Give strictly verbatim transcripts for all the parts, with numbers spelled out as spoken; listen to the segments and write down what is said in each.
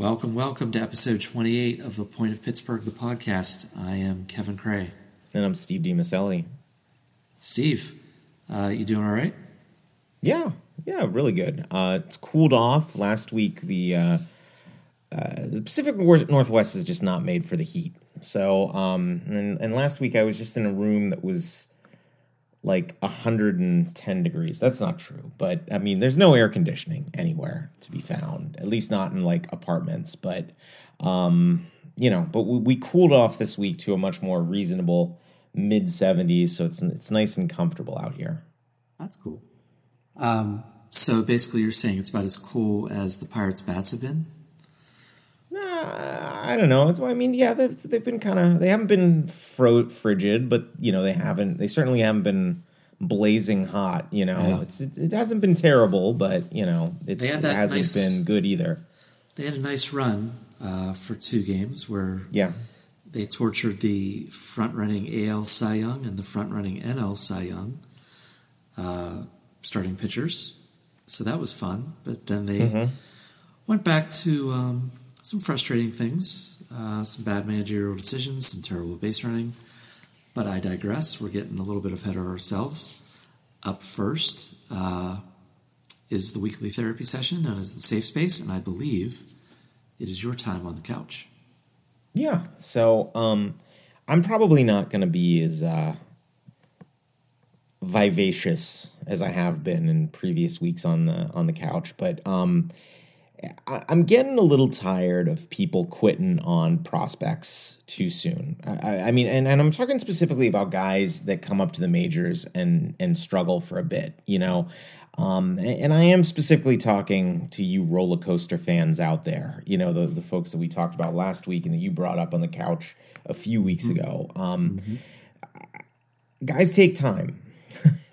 Welcome, welcome to episode twenty-eight of The Point of Pittsburgh, the podcast. I am Kevin Cray. And I'm Steve DiMaselli. Steve, uh, you doing all right? Yeah, yeah, really good. Uh, it's cooled off. Last week, the, uh, uh, the Pacific Northwest is just not made for the heat. So, um, and, and last week I was just in a room that was like one hundred ten degrees. That's not true. But, I mean, there's no air conditioning anywhere to be found, at least not in, like, apartments. But, um, you know, but we, we cooled off this week to a much more reasonable mid-seventies, so it's it's nice and comfortable out here. That's cool. Um, so, basically, you're saying it's about as cool as the Pirates' bats have been? Nah, I don't know. It's, I mean, yeah, they've, they've been kind of, they haven't been fro- frigid, but, you know, they haven't, they certainly haven't been blazing hot, you know. Yeah. It's it, it hasn't been terrible, but, you know, it's, it hasn't nice, been good either. They had a nice run uh, for two games where yeah. they tortured the front-running A L Cy Young and the front-running N L Cy Young uh, starting pitchers. So that was fun, but then they mm-hmm. went back to... Um, Some frustrating things, uh, some bad managerial decisions, some terrible base running. But I digress. We're getting a little bit ahead of ourselves. Up first uh, is the weekly therapy session known as the Safe Space, and I believe it is your time on the couch. Yeah, so um, I'm probably not going to be as uh, vivacious as I have been in previous weeks on the on the couch, but... Um, I'm getting a little tired of people quitting on prospects too soon. I, I mean, and, and I'm talking specifically about guys that come up to the majors and and struggle for a bit, you know. Um, and, and I am specifically talking to you roller coaster fans out there, you know, the, the folks that we talked about last week and that you brought up on the couch a few weeks mm-hmm. ago. Um, mm-hmm. Guys take time.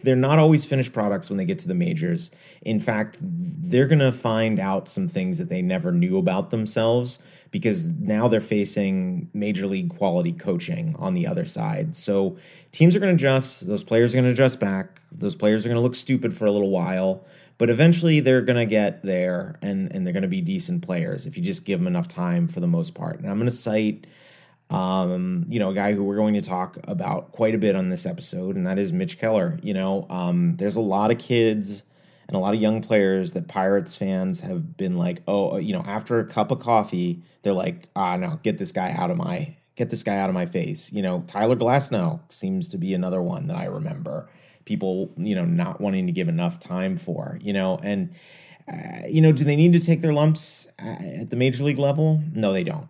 They're not always finished products when they get to the majors. In fact, they're going to find out some things that they never knew about themselves because now they're facing major league quality coaching on the other side. So teams are going to adjust. Those players are going to adjust back. Those players are going to look stupid for a little while, but eventually they're going to get there and, and they're going to be decent players if you just give them enough time for the most part. And I'm going to cite Um, you know, a guy who we're going to talk about quite a bit on this episode, and that is Mitch Keller. You know, um, there's a lot of kids and a lot of young players that Pirates fans have been like, oh, you know, after a cup of coffee, they're like, ah, no, get this guy out of my, get this guy out of my face. You know, Tyler Glasnow seems to be another one that I remember people, you know, not wanting to give enough time for, you know, and, uh, you know, do they need to take their lumps at the major league level? No, they don't.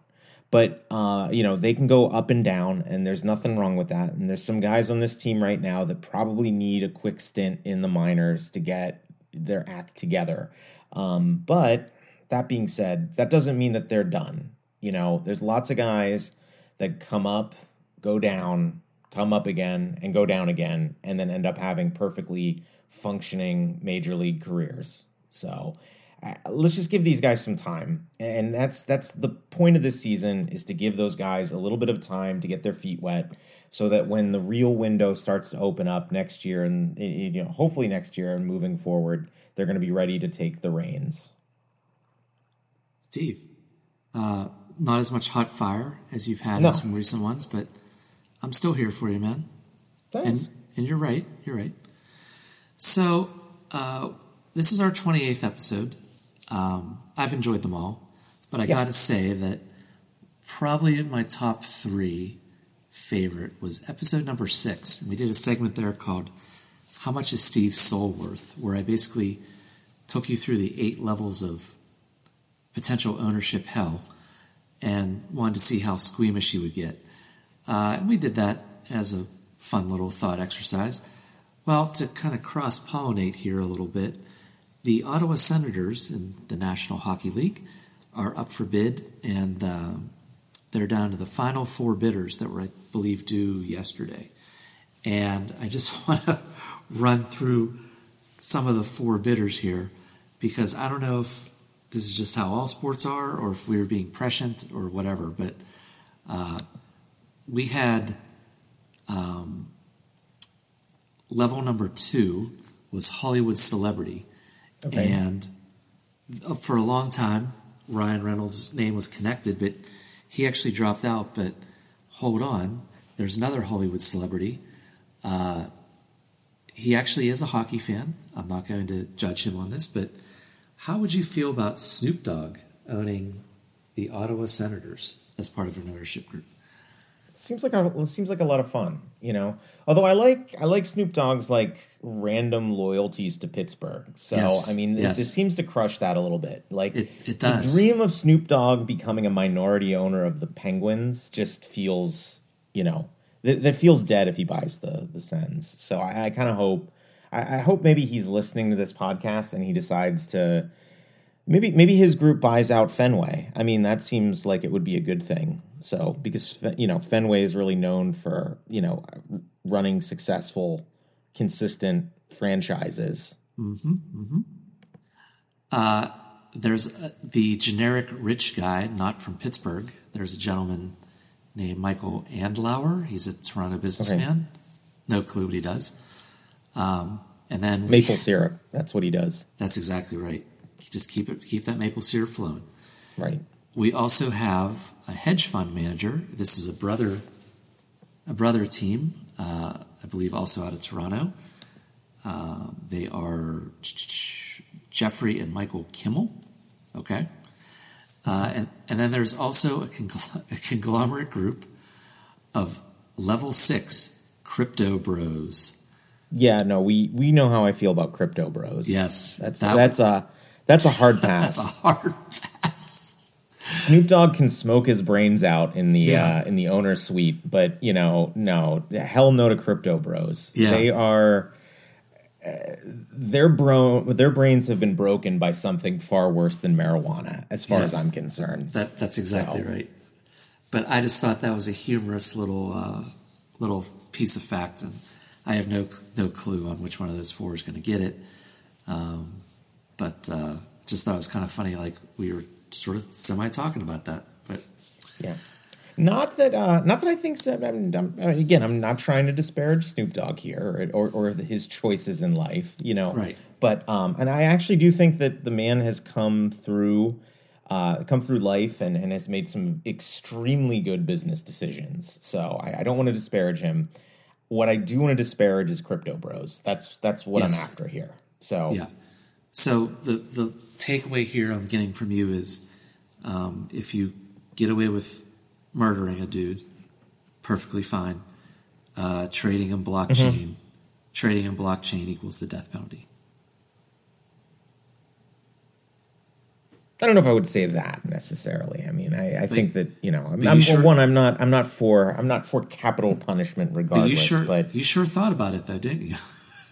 But, uh, you know, they can go up and down, and there's nothing wrong with that. And there's some guys on this team right now that probably need a quick stint in the minors to get their act together. Um, but that being said, that doesn't mean that they're done. You know, there's lots of guys that come up, go down, come up again, and go down again, and then end up having perfectly functioning major league careers. So... Uh, let's just give these guys some time. And that's that's the point of this season, is to give those guys a little bit of time to get their feet wet so that when the real window starts to open up next year and, you know, hopefully next year and moving forward, they're going to be ready to take the reins. Steve, uh, not as much hot fire as you've had no. in some recent ones, but I'm still here for you, man. Thanks. And, and you're right. You're right. So uh, this is our twenty-eighth episode. Um, I've enjoyed them all, but I yeah. gotta say that probably in my top three favorite was episode number six. And we did a segment there called How Much Is Steve's Soul Worth? Where I basically took you through the eight levels of potential ownership hell and wanted to see how squeamish you would get. Uh, and we did that as a fun little thought exercise. Well, to kind of cross-pollinate here a little bit, the Ottawa Senators in the National Hockey League are up for bid, and uh, they're down to the final four bidders that were, I believe, due yesterday. And I just want to run through some of the four bidders here, because I don't know if this is just how all sports are or if we were being prescient or whatever, but uh, we had um, level number two was Hollywood Celebrity. Okay. And for a long time, Ryan Reynolds' name was connected, but he actually dropped out. But hold on, there's another Hollywood celebrity. Uh, he actually is a hockey fan. I'm not going to judge him on this, but how would you feel about Snoop Dogg owning the Ottawa Senators as part of an ownership group? Seems like a, seems like a lot of fun, you know. Although I like I like Snoop Dogg's like random loyalties to Pittsburgh. So yes, I mean, yes. this seems to crush that a little bit. Like it, it does. The dream of Snoop Dogg becoming a minority owner of the Penguins just feels, you know, th- that feels dead if he buys the the Sens. So I, I kind of hope I, I hope maybe he's listening to this podcast and he decides to maybe maybe his group buys out Fenway. I mean, that seems like it would be a good thing. So, because, you know, Fenway is really known for, you know, running successful, consistent franchises. Mm-hmm, mm-hmm. Uh, there's uh, the generic rich guy, not from Pittsburgh. There's a gentleman named Michael Andlauer. He's a Toronto businessman. Okay. No clue what he does. Um, and then maple we, syrup. That's what he does. That's exactly right. Just keep it, keep that maple syrup flowing. Right. We also have a hedge fund manager. This is a brother, a brother team, uh, I believe, also out of Toronto. Uh, they are Jeffrey and Michael Kimmel. Okay, uh, and and then there's also a, congl- a conglomerate group of level six crypto bros. Yeah, no, we we know how I feel about crypto bros. Yes, that's that that's w- a that's a hard pass. That's a hard pass. Snoop Dogg can smoke his brains out in the yeah. uh, in the owner's suite, but you know, no, hell no to crypto bros. Yeah. They are uh, their bro. Their brains have been broken by something far worse than marijuana, as far yeah. as I'm concerned. That that's exactly so. Right. But I just thought that was a humorous little uh, little piece of fact, and I have no no clue on which one of those four is going to get it. Um, but uh, just thought it was kind of funny. Like we were sort of semi talking about that, but yeah, not that, uh, not that I think so. I'm, I'm, again, I'm not trying to disparage Snoop Dogg here or, or, or his choices in life, you know, right. But, um, and I actually do think that the man has come through, uh, come through life and, and has made some extremely good business decisions. So I, I don't want to disparage him. What I do want to disparage is crypto bros. That's, that's what yes. I'm after here. So, yeah. So the, the takeaway here I'm getting from you is um, if you get away with murdering a dude, perfectly fine. Uh, trading in blockchain, mm-hmm. trading in blockchain equals the death penalty. I don't know if I would say that necessarily. I mean, I, I but, think that you know, I'm, I'm, you sure, one, I'm not, I'm not for, I'm not for capital punishment regardless. But you sure, but, you sure thought about it though, didn't you?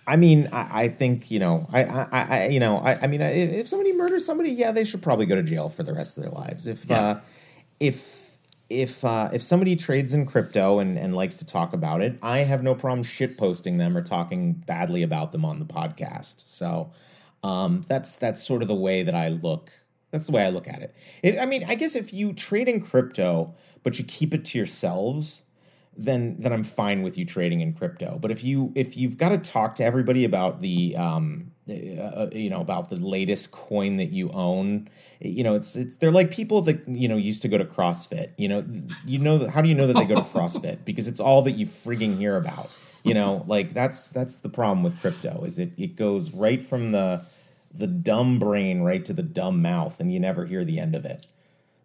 I mean, I, I think, you know, I, I, I you know, I, I mean, if somebody murders somebody, yeah, they should probably go to jail for the rest of their lives. If, yeah. uh, if, if, uh, if somebody trades in crypto and, and likes to talk about it, I have no problem shit posting them or talking badly about them on the podcast. So, um, that's, that's sort of the way that I look. That's the way I look at it. it. I mean, I guess if you trade in crypto, but you keep it to yourselves, then then I'm fine with you trading in crypto. But if you if you've got to talk to everybody about the um uh, you know about the latest coin that you own, you know it's it's they're like people that you know used to go to CrossFit. You know you know how do you know that they go to CrossFit? Because it's all that you frigging hear about. You know like that's that's the problem with crypto is it it goes right from the the dumb brain right to the dumb mouth and you never hear the end of it.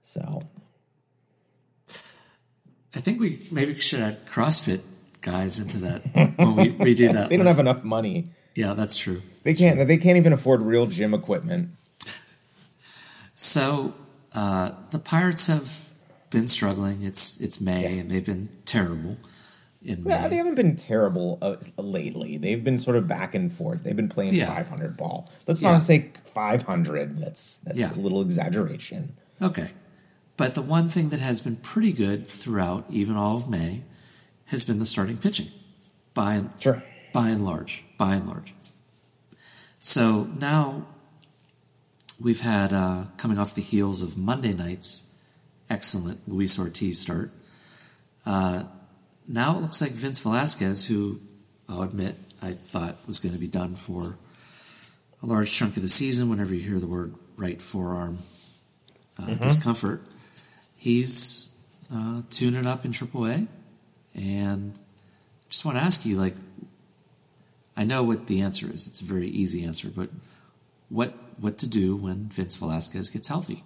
So I think we maybe should add CrossFit guys into that when we redo yeah, that. They list. Don't have enough money. Yeah, that's true. They that's can't. True. They can't even afford real gym equipment. So uh, the Pirates have been struggling. It's it's May yeah. and they've been terrible. In well, May. They haven't been terrible uh, lately. They've been sort of back and forth. They've been playing yeah. five hundred ball. Let's yeah. not say five hundred. That's that's yeah. a little exaggeration. Okay. But the one thing that has been pretty good throughout, even all of May, has been the starting pitching, by and, sure. by and large, by and large. So now we've had, uh, coming off the heels of Monday night's excellent Luis Ortiz start, uh, now it looks like Vince Velasquez, who I'll admit I thought was going to be done for a large chunk of the season whenever you hear the word right forearm. uh, mm-hmm. discomfort. He's uh, tuning up in triple A, and just want to ask you, like, I know what the answer is. It's a very easy answer, but what what to do when Vince Velasquez gets healthy?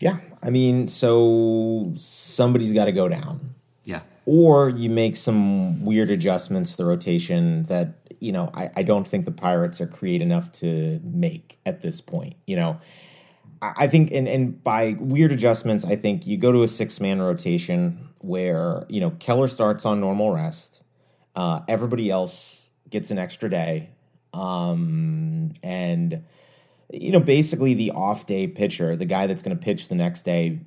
Yeah, I mean, so somebody's got to go down. Yeah. Or you make some weird adjustments to the rotation that, you know, I, I don't think the Pirates are creative enough to make at this point. You know, I, I think, and, and by weird adjustments, I think you go to a six-man rotation where, you know, Keller starts on normal rest. Uh, everybody else gets an extra day. Um, and, you know, basically the off-day pitcher, the guy that's going to pitch the next day,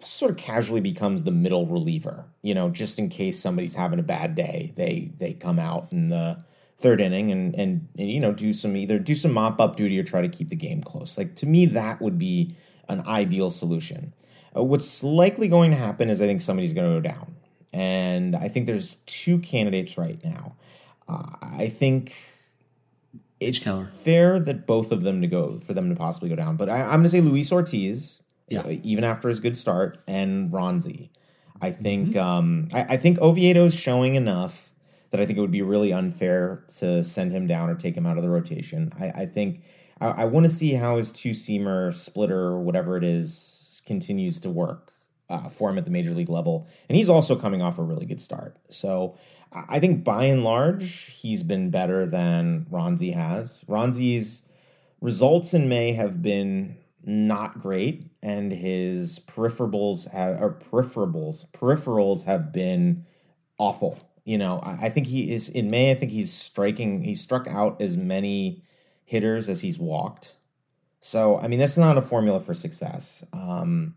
sort of casually becomes the middle reliever, you know, just in case somebody's having a bad day. They they come out in the third inning and, and, and you know, do some either do some mop-up duty or try to keep the game close. Like, to me, that would be an ideal solution. Uh, what's likely going to happen is I think somebody's going to go down. And I think there's two candidates right now. Uh, I think it's fair that both of them to go, for them to possibly go down. But I, I'm going to say Luis Ortiz. Yeah. Even after his good start, and Ronzi. I think mm-hmm. um, I, I think Oviedo's showing enough that I think it would be really unfair to send him down or take him out of the rotation. I, I think I, I want to see how his two-seamer, splitter, whatever it is, continues to work uh, for him at the major league level. And he's also coming off a really good start. So I think by and large, he's been better than Ronzi has. Ronzi's results in May have been not great, and his peripherals have, or peripherals peripherals have been awful. You know, I, I think he is in May. I think he's striking. He struck out as many hitters as he's walked. So, I mean, that's not a formula for success. Um,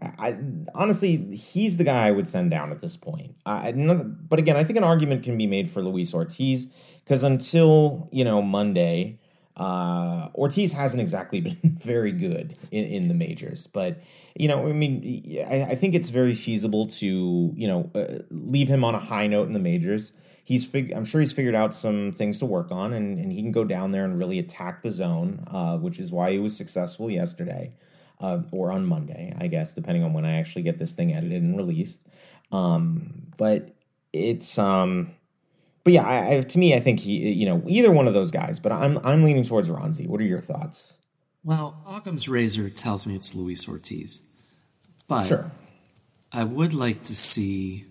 I honestly, he's the guy I would send down at this point. I, another, but again, I think an argument can be made for Luis Ortiz because until, you know, Monday, Uh, Ortiz hasn't exactly been very good in, in the majors, but, you know, I mean, I, I think it's very feasible to, you know, uh, leave him on a high note in the majors. He's fig- I'm sure he's figured out some things to work on, and, and he can go down there and really attack the zone, uh, which is why he was successful yesterday, uh, or on Monday, I guess, depending on when I actually get this thing edited and released. Um, but it's, um, But yeah, I, I, to me, I think he, you know, either one of those guys. But I'm, I'm leaning towards Ronzi. What are your thoughts? Well, Occam's razor tells me it's Luis Ortiz, but sure. I would like to see,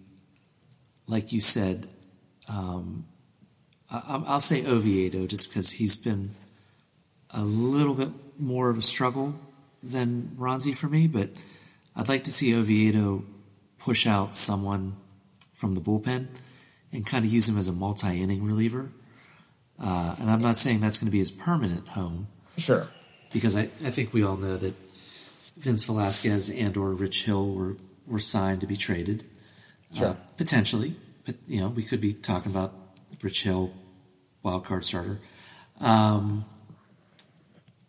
like you said, um, I, I'll say Oviedo just because he's been a little bit more of a struggle than Ronzi for me. But I'd like to see Oviedo push out someone from the bullpen and kind of use him as a multi-inning reliever. Uh, and I'm not saying that's going to be his permanent home. Sure. Because I, I think we all know that Vince Velasquez and or Rich Hill were, were signed to be traded. Sure. Uh, potentially. But, you know, we could be talking about Rich Hill, wild card starter. Um,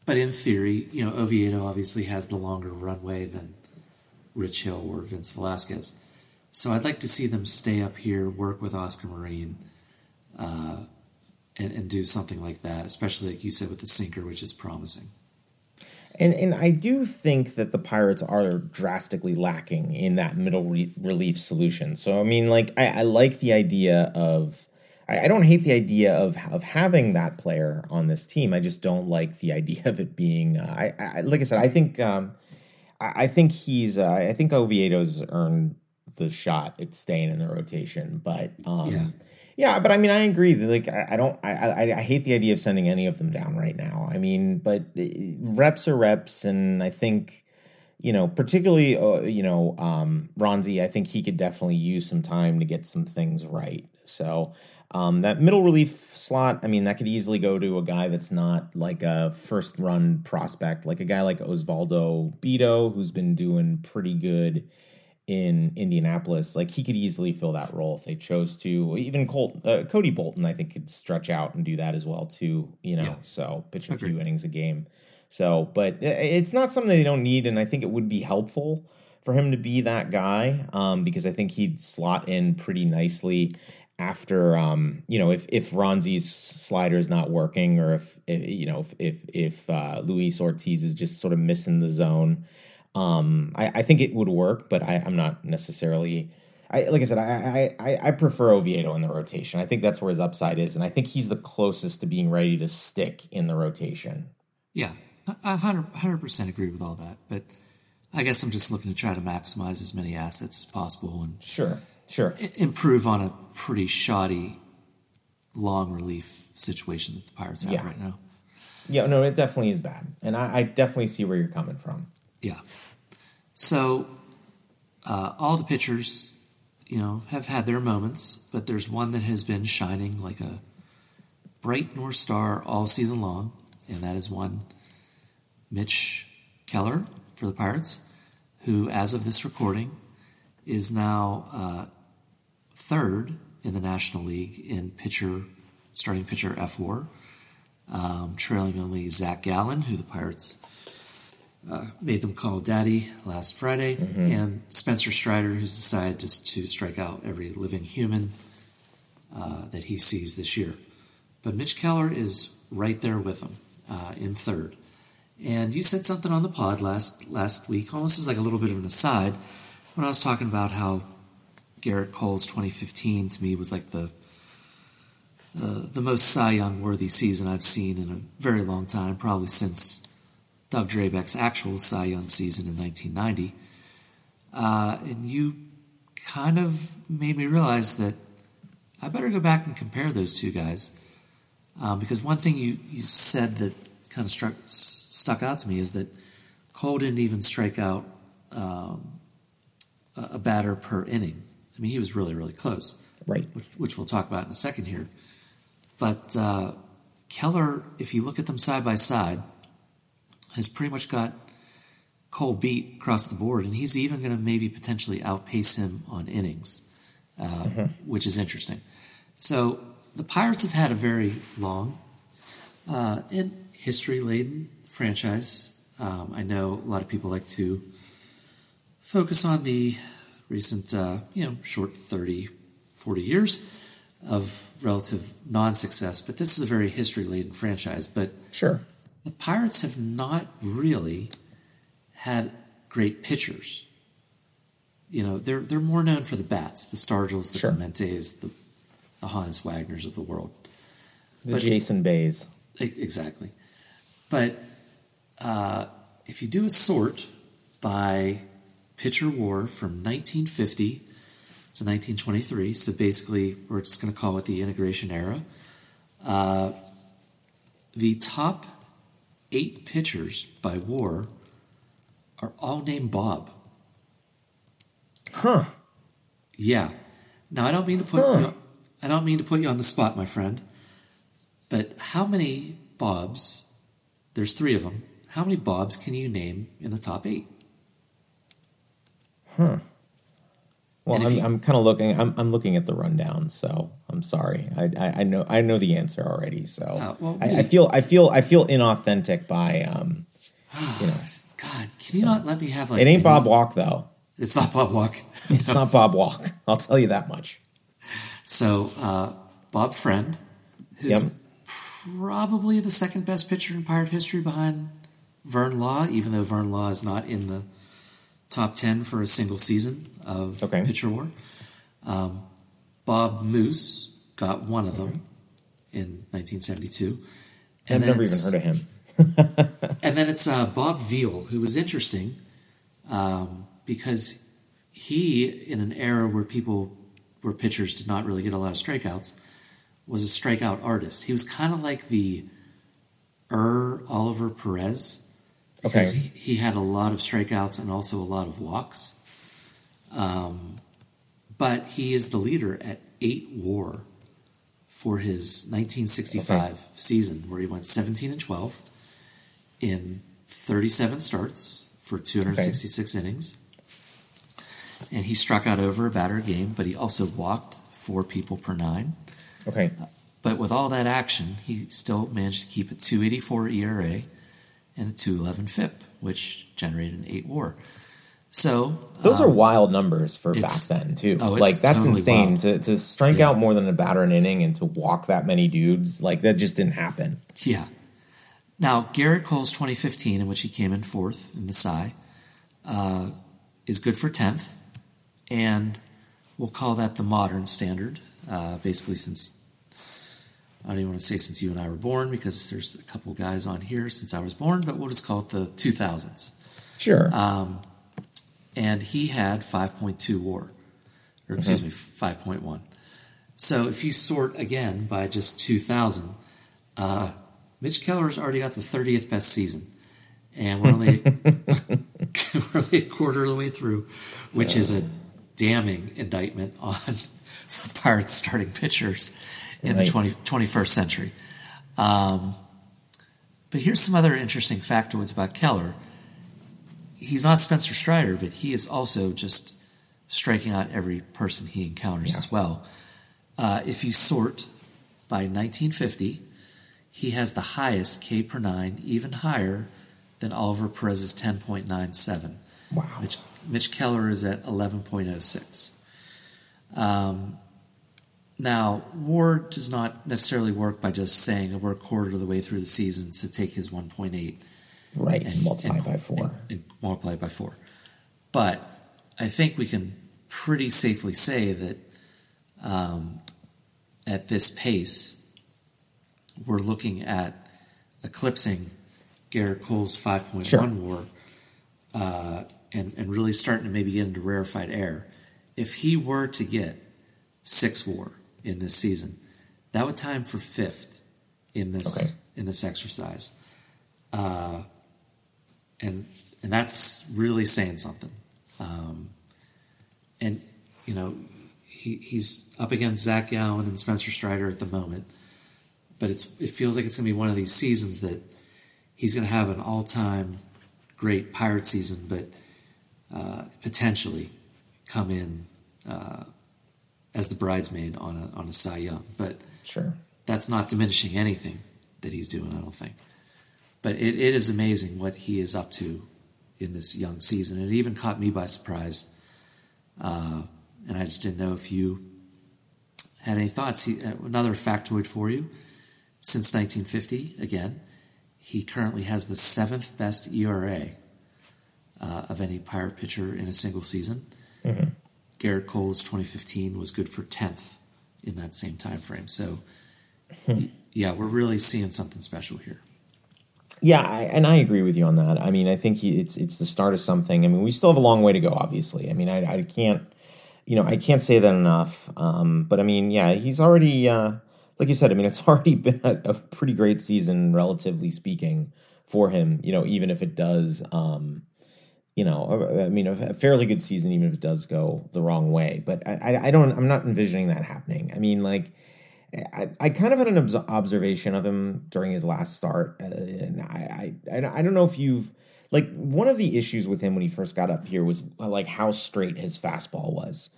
but in theory, you know, Oviedo obviously has the longer runway than Rich Hill or Vince Velasquez. So I'd like to see them stay up here, work with Oscar Marine, uh, and, and do something like that, especially like you said with the sinker, which is promising. And and I do think that the Pirates are drastically lacking in that middle re- relief solution. So, I mean, like I, I like the idea of – I don't hate the idea of, of having that player on this team. I just don't like the idea of it being uh, – I, I, like I said, I think um, I, I think he's uh, – I think Oviedo's earned – the shot at staying in the rotation, but um yeah, yeah but I mean I agree that like I, I don't I, I I hate the idea of sending any of them down right now. I mean, but reps are reps, and I think, you know, particularly uh, you know um Ronzi, I think he could definitely use some time to get some things right. So um that middle relief slot, I mean, that could easily go to a guy that's not like a first run prospect, like a guy like Osvaldo Beto, who's been doing pretty good in Indianapolis. Like, he could easily fill that role if they chose to. Even Colt, uh, Cody Bolton, I think, could stretch out and do that as well too, you know, yeah. So pitch a okay. few innings a game. So, but it's not something they don't need, and I think it would be helpful for him to be that guy, um, because I think he'd slot in pretty nicely after, um, you know, if, if Ronzi's slider is not working, or if, you know, if, if, if uh, Luis Ortiz is just sort of missing the zone. Um, I, I think it would work, but I, I'm not necessarily. I, like I said, I, I I prefer Oviedo in the rotation. I think that's where his upside is, and I think he's the closest to being ready to stick in the rotation. Yeah, I one hundred percent agree with all that, but I guess I'm just looking to try to maximize as many assets as possible and sure, sure. improve on a pretty shoddy long relief situation that the Pirates have yeah. right now. Yeah, no, it definitely is bad, and I, I definitely see where you're coming from. Yeah, so uh, all the pitchers, you know, have had their moments, but there's one that has been shining like a bright North Star all season long, and that is one Mitch Keller for the Pirates, who, as of this recording, is now uh, third in the National League in pitcher, starting pitcher F four, um, trailing only Zach Gallen, who the Pirates Uh, made them call Daddy last Friday, mm-hmm. and Spencer Strider, who's decided just to strike out every living human uh, that he sees this year. But Mitch Keller is right there with him uh, in third. And you said something on the pod last last week, almost as like a little bit of an aside, when I was talking about how Garrett Cole's twenty fifteen to me was like the uh, the most Cy Young worthy season I've seen in a very long time, probably since Doug Drabeck's actual Cy Young season in nineteen ninety, uh, and you kind of made me realize that I better go back and compare those two guys, um, because one thing you, you said that kind of struck stuck out to me is that Cole didn't even strike out um, a batter per inning. I mean, he was really, really close, right? Which, which we'll talk about in a second here. But uh, Keller, if you look at them side by side, has pretty much got Cole beat across the board, and he's even going to maybe potentially outpace him on innings, uh, mm-hmm. which is interesting. So the Pirates have had a very long uh, and history-laden franchise. Um, I know a lot of people like to focus on the recent, uh, you know, short thirty, forty years of relative non-success, but this is a very history-laden franchise. But sure. The Pirates have not really had great pitchers. You know, they're they're more known for the bats, the Stargills, the sure. Clementes, the, the Hans Wagners of the world. The but, Jason Bays. Exactly. But uh, if you do a sort by pitcher war from nineteen fifty to nineteen twenty-three, so basically we're just going to call it the integration era, uh, the top eight pitchers by war are all named Bob. Huh. Yeah. Now I don't mean to put huh. you know, I don't mean to put you on the spot, my friend. But how many Bobs? There's three of them. How many Bobs can you name in the top eight? Huh. Well, I'm, you, I'm kind of looking. I'm, I'm looking at the rundown, so I'm sorry. I, I, I know I know the answer already. So uh, well, I, I feel I feel I feel inauthentic by um, you know. God, can you so. not let me have like? It ain't Bob Walk though. It's not Bob Walk. It's no. not Bob Walk. I'll tell you that much. So uh, Bob Friend, who's yep. probably the second best pitcher in Pirate history behind Vern Law, even though Vern Law is not in the top ten for a single season of okay. pitcher war. Um, Bob Moose got one of them okay. in nineteen seventy-two. And I've never even heard of him. And then it's uh, Bob Veal, who was interesting um, because he, in an era where people, where pitchers did not really get a lot of strikeouts, was a strikeout artist. He was kind of like the Er Oliver Perez. Because okay. he, he had a lot of strikeouts and also a lot of walks. Um, but he is the leader at eight war for his nineteen sixty-five okay. season, where he went seventeen and twelve in thirty-seven starts for two hundred sixty-six okay. innings. And he struck out over a batter a game, but he also walked four people per nine. Okay. But with all that action, he still managed to keep a two eighty-four E R A and a two eleven F I P, which generated an eight war. So those um, are wild numbers for back then too. Oh, like that's totally insane wild. to to strike yeah. out more than a batter an inning and to walk that many dudes. Like that just didn't happen. Yeah. Now Garrett Cole's twenty fifteen, in which he came in fourth in the Cy, uh, is good for tenth, and we'll call that the modern standard, uh, basically since, I don't even want to say since you and I were born, because there's a couple guys on here since I was born, but we'll just call it the two thousands. Sure. Um, and he had five point two W A R, or excuse mm-hmm. me, five point one. So if you sort again by just two thousand, uh, Mitch Keller's already got the thirtieth best season, and we're only we're only a quarter of the way through, which uh. is a damning indictment on the Pirates starting pitchers in right. the twenty, twenty-first century. Um, but here's some other interesting factoids about Keller. He's not Spencer Strider, but he is also just striking out every person he encounters yeah. as well. Uh, if you sort by nineteen fifty, he has the highest K per nine, even higher than Oliver Perez's ten point nine seven. Wow. Mitch, Mitch Keller is at eleven point oh six. Um, now, W A R does not necessarily work by just saying we're a quarter of the way through the season, so take his one point eight. Right, and, and multiply and, by four. And, and multiply by four. But I think we can pretty safely say that Um, at this pace, we're looking at eclipsing Garrett Cole's five point one sure. W A R, uh, and, and really starting to maybe get into rarefied air. If he were to get six W A R in this season, that would tie him for fifth in this okay. in this exercise, uh, and and that's really saying something. Um, and you know. He, he's up against Zach Gallen and Spencer Strider at the moment, but it's it feels like it's going to be one of these seasons that he's going to have an all-time great Pirate season, but uh, potentially come in uh, as the bridesmaid on a on a Cy Young. But sure, that's not diminishing anything that he's doing, I don't think. But it, it is amazing what he is up to in this young season. It even caught me by surprise. Uh, And I just didn't know if you had any thoughts. He, another factoid for you. Since nineteen fifty, again, he currently has the seventh best E R A uh, of any Pirate pitcher in a single season. Mm-hmm. Garrett Cole's twenty fifteen was good for tenth in that same time frame. So, mm-hmm. yeah, we're really seeing something special here. Yeah, I, and I agree with you on that. I mean, I think he, it's it's the start of something. I mean, we still have a long way to go, obviously. I mean, I, I can't... You know, I can't say that enough, um, but I mean, yeah, he's already, uh, like you said, I mean, it's already been a, a pretty great season, relatively speaking, for him, you know, even if it does, um, you know, I, I mean, a fairly good season, even if it does go the wrong way, but I, I don't, I'm not envisioning that happening. I mean, like, I, I kind of had an obs- observation of him during his last start, and I, I, I don't know if you've, like, one of the issues with him when he first got up here was, like, how straight his fastball was.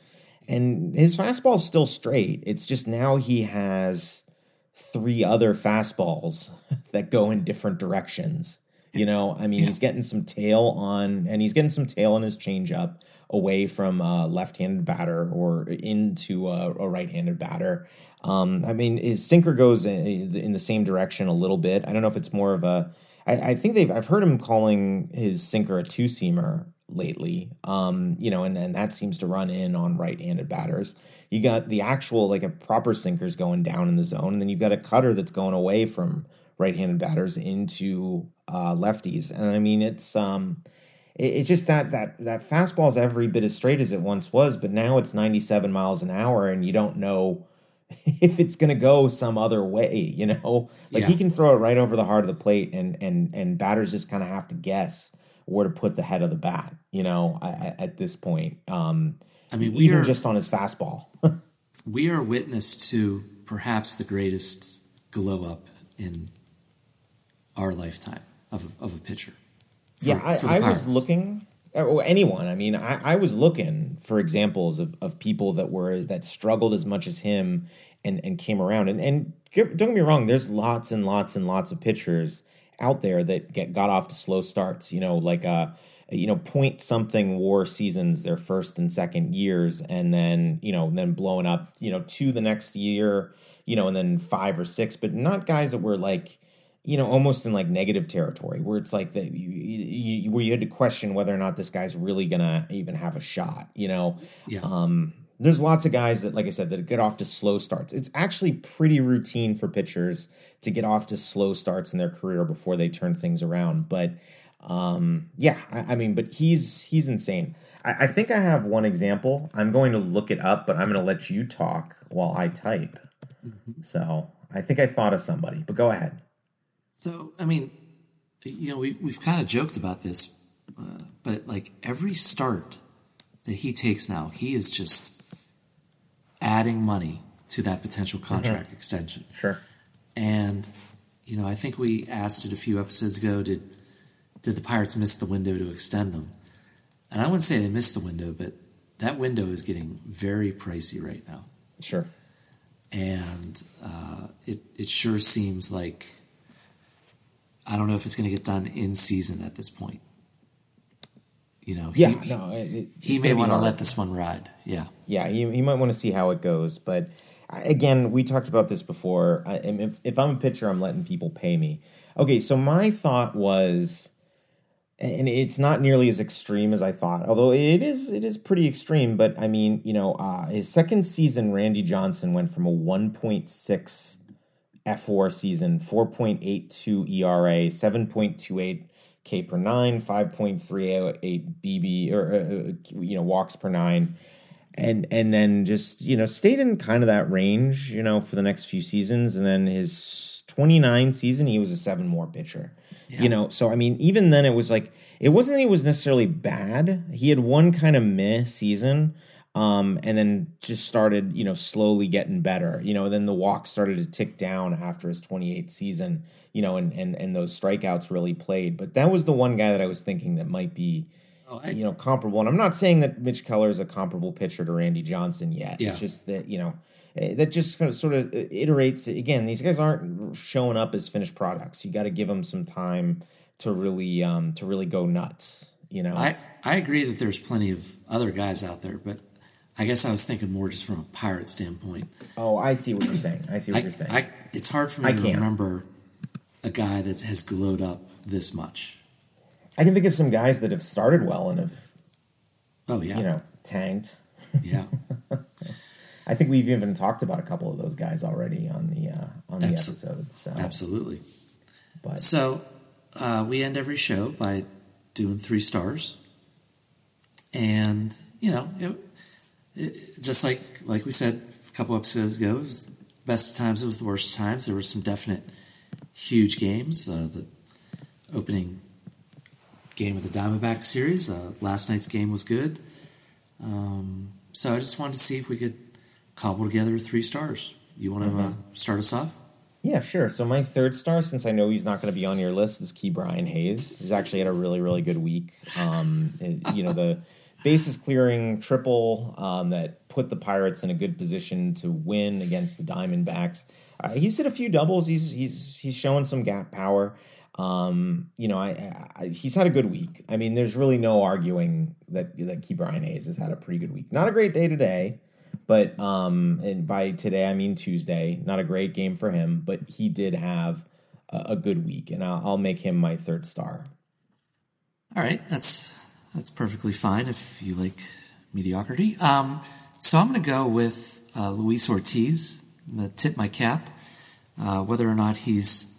And his fastball is still straight. It's just now he has three other fastballs that go in different directions. You know, I mean, yeah. he's getting some tail on, and he's getting some tail on his changeup away from a left-handed batter or into a, a right-handed batter. Um, I mean, his sinker goes in, in the same direction a little bit. I don't know if it's more of a... I think they've, I've heard him calling his sinker a two-seamer lately, um, you know, and, and that seems to run in on right-handed batters. You got the actual, like a proper sinker's going down in the zone, and then you've got a cutter that's going away from right-handed batters into uh, lefties. And I mean, it's um, it, it's just that that that fastball's every bit as straight as it once was, but now it's ninety-seven miles an hour, and you don't know if it's going to go some other way, you know, like yeah. he can throw it right over the heart of the plate, and, and, and batters just kind of have to guess where to put the head of the bat, you know, at, at this point. Um, I mean, we even are, just on his fastball. We are witness to perhaps the greatest glow up in our lifetime of a, of a pitcher. For, yeah. I, I was looking or anyone. I mean, I, I was looking, for examples of, of people that were that struggled as much as him and, and came around. And, and don't get me wrong, there's lots and lots and lots of pitchers out there that get got off to slow starts, you know, like uh you know, point something W A R seasons, their first and second years, and then, you know, and then blowing up, you know, to the next year, you know, and then five or six, but not guys that were like, you know, almost in like negative territory where it's like that you, you, where you had to question whether or not this guy's really going to even have a shot, you know? Yeah. Um, there's lots of guys that, like I said, that get off to slow starts. It's actually pretty routine for pitchers to get off to slow starts in their career before they turn things around. But um, yeah, I, I mean, but he's, he's insane. I, I think I have one example. I'm going to look it up, but I'm going to let you talk while I type. Mm-hmm. So I think I thought of somebody, but go ahead. So, I mean, you know, we, we've kind of joked about this, uh, but like every start that he takes now, he is just adding money to that potential contract mm-hmm. extension. Sure. And, you know, I think we asked it a few episodes ago, did did the Pirates miss the window to extend them? And I wouldn't say they missed the window, but that window is getting very pricey right now. Sure. And uh, it, it sure seems like, I don't know if it's going to get done in season at this point. You know, he, yeah, no, it, he may want to let this one ride. Yeah. Yeah. He, he might want to see how it goes. But again, we talked about this before. I, if, if I'm a pitcher, I'm letting people pay me. Okay. So my thought was, and it's not nearly as extreme as I thought, although it is, it is pretty extreme. But I mean, you know, uh, his second season, Randy Johnson went from a one point six F four season, four point eight two E R A, seven point two eight K per nine, five point three eight B B or uh, you know walks per nine, and and then just you know stayed in kind of that range you know for the next few seasons, and then his twenty-nine season he was a seven war pitcher, yeah. you know. So I mean even then it was like it wasn't that he was necessarily bad. He had one kind of meh season. Um, and then just started, you know, slowly getting better, you know, then the walks started to tick down after his twenty-eighth season, you know, and, and, and those strikeouts really played. But that was the one guy that I was thinking that might be, oh, I, you know, comparable. And I'm not saying that Mitch Keller is a comparable pitcher to Randy Johnson yet. Yeah. It's just that, you know, that just kind of sort of iterates again. These guys aren't showing up as finished products. You got to give them some time to really, um, to really go nuts. You know, I, I agree that there's plenty of other guys out there, but I guess I was thinking more just from a Pirate standpoint. Oh, I see what you're saying. I see what I, you're saying. I, it's hard for me I to can't. remember a guy that has glowed up this much. I can think of some guys that have started well and have, oh yeah, you know, tanked. Yeah. I think we've even talked about a couple of those guys already on the uh, on the Absol- episode. So. Absolutely. But so uh, we end every show by doing three stars, and you know. It, It, just like like we said a couple episodes ago, it was the best of times, it was the worst of times. There were some definite huge games. Uh, the opening game of the Diamondback series, uh, last night's game was good. Um, so I just wanted to see if we could cobble together three stars. You want to mm-hmm. uh, start us off? Yeah, sure. So my third star, since I know he's not going to be on your list, is Kebryan Hayes. He's actually had a really, really good week. Um, it, you know, the... bases clearing triple um, that put the Pirates in a good position to win against the Diamondbacks. Uh, he's hit a few doubles. He's he's he's showing some gap power. Um, you know, I, I he's had a good week. I mean, there's really no arguing that that Kebryan Hayes has had a pretty good week. Not a great day today, but um, and by today I mean Tuesday. Not a great game for him, but he did have a, a good week, and I'll, I'll make him my third star. All right, that's. That's perfectly fine if you like mediocrity. Um, so I'm going to go with uh, Luis Ortiz. I'm going to tip my cap. Uh, whether or not he's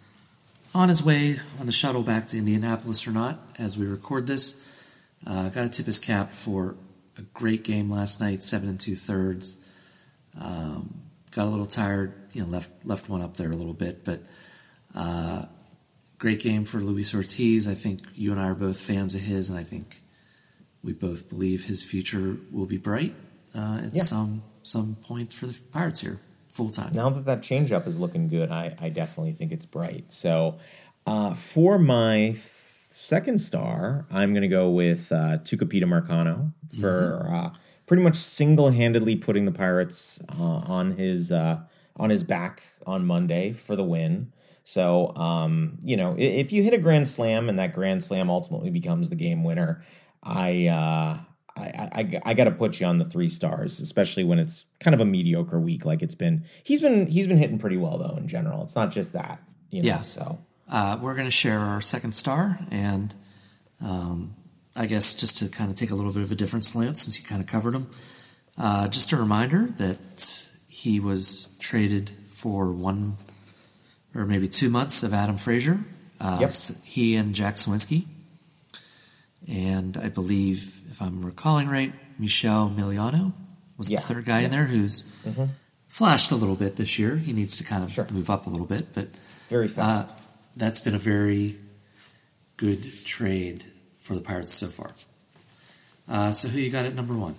on his way on the shuttle back to Indianapolis or not, as we record this, uh, got to tip his cap for a great game last night, seven and two thirds. Um, got a little tired, you know, left left one up there a little bit, but uh, great game for Luis Ortiz. I think you and I are both fans of his, and I think. We both believe his future will be bright uh, at yeah. some some point for the Pirates here, full time. Now that that changeup is looking good, I, I definitely think it's bright. So uh, for my th- second star, I'm going to go with uh, Tucapita Marcano for mm-hmm. uh, pretty much single-handedly putting the Pirates uh, on his uh, on his back on Monday for the win. So um, you know, if, if you hit a grand slam and that grand slam ultimately becomes the game winner. I, uh, I, I, I got to put you on the three stars, especially when it's kind of a mediocre week. Like it's been, he's been, he's been hitting pretty well though, in general. It's not just that, you know, yeah. so. uh, we're going to share our second star. And um, I guess just to kind of take a little bit of a different slant since you kind of covered him, uh, just a reminder that he was traded for one or maybe two months of Adam Fraser. Uh, yep. So he and Jack Suwinski. And I believe, if I'm recalling right, Michel Miliano was yeah. the third guy yeah. in there who's mm-hmm. flashed a little bit this year. He needs to kind of sure. move up a little bit. But very fast. Uh, that's been a very good trade for the Pirates so far. Uh, so who you got at number one?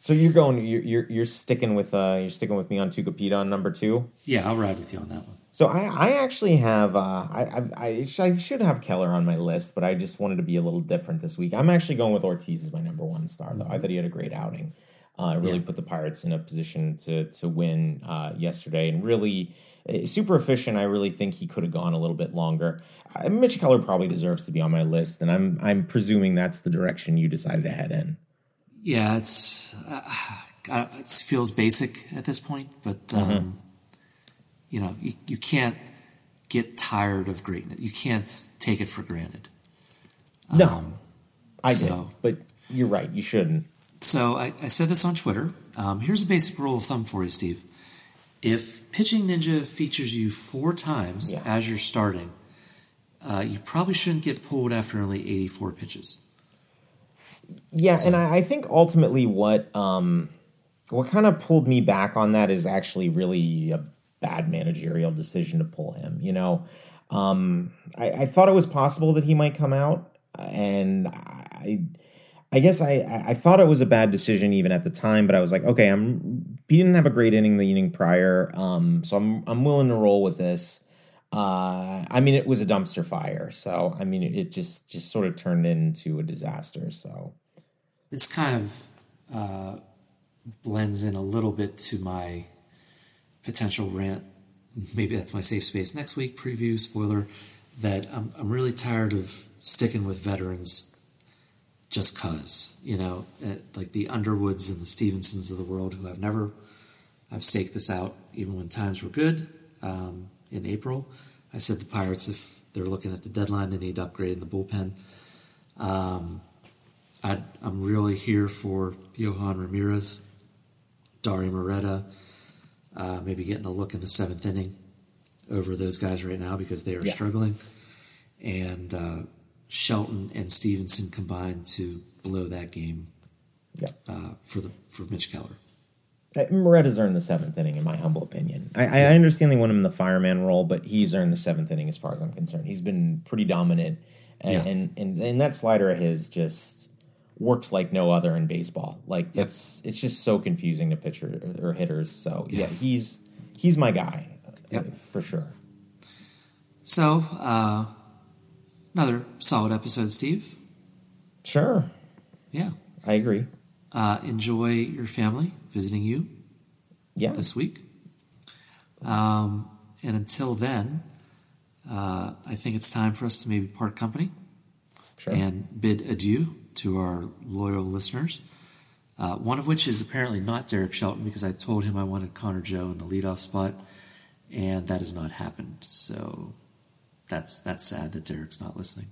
So you're going, you're you're, you're sticking with uh, you're sticking with me on Tucapita on number two. Yeah, I'll ride with you on that one. So I, I actually have uh, I, I I should have Keller on my list, but I just wanted to be a little different this week. I'm actually going with Ortiz as my number one star, though. Mm-hmm. I thought he had a great outing. Uh, really yeah. put the Pirates in a position to to win uh, yesterday, and really uh, super efficient. I really think he could have gone a little bit longer. Uh, Mitch Keller probably deserves to be on my list, and I'm I'm presuming that's the direction you decided to head in. Yeah, it's uh, it feels basic at this point, but. Um, mm-hmm. You know, you, you can't get tired of greatness. You can't take it for granted. Um, no, I so, do. But you're right. You shouldn't. So I, I said this on Twitter. Um, here's a basic rule of thumb for you, Steve. If Pitching Ninja features you four times yeah. as you're starting, uh, you probably shouldn't get pulled after only eighty-four pitches. Yeah, so. and I, I think ultimately what um, what kind of pulled me back on that is actually really a bad managerial decision to pull him. You know, um, I, I thought it was possible that he might come out, and I, I guess I, I thought it was a bad decision even at the time. But I was like, okay, I'm. He didn't have a great inning the inning prior, um, so I'm I'm willing to roll with this. Uh, I mean, it was a dumpster fire, so I mean, it just just sort of turned into a disaster. So this kind of uh, blends in a little bit to my. Potential rant, maybe that's my safe space next week, preview, spoiler, that I'm I'm really tired of sticking with veterans just because, you know, like the Underwoods and the Stevensons of the world who I've never, I've staked this out even when times were good um, in April. I said the Pirates, if they're looking at the deadline, they need to upgrade in the bullpen. Um, I, I'm really here for Johan Ramirez, Dari Moretta, Uh, maybe getting a look in the seventh inning over those guys right now because they are yeah. struggling. And uh, Shelton and Stevenson combined to blow that game yeah. uh, for the for Mitch Keller. Moretta's earned the seventh inning, in my humble opinion. I, yeah. I understand they want him in the fireman role, but he's earned the seventh inning as far as I'm concerned. He's been pretty dominant. And, yeah. and, and, and that slider of his just works like no other in baseball. Like that's, yep. it's just so confusing to pitcher or hitters. So yeah, yeah he's, he's my guy yep. for sure. So, uh, another solid episode, Steve. Sure. Yeah. I agree. Uh, enjoy your family visiting you yeah. this week. Um, and until then, uh, I think it's time for us to maybe part company sure. and bid adieu to our loyal listeners, uh, one of which is apparently not Derek Shelton because I told him I wanted Connor Joe in the leadoff spot, and that has not happened. So that's that's sad that Derek's not listening.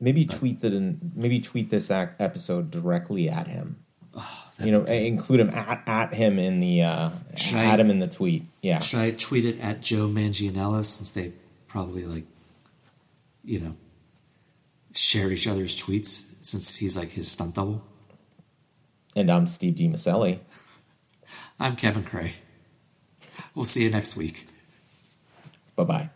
Maybe but, tweet that in, maybe tweet this ac- episode directly at him. Oh, you know, be, include him at, at him in the uh, at I, him in the tweet. Yeah, should I tweet it at Joe Manganiello since they probably like you know share each other's tweets? Since he's like his stunt double. And I'm Steve DiMaselli. I'm Kevin Cray. We'll see you next week. Bye-bye.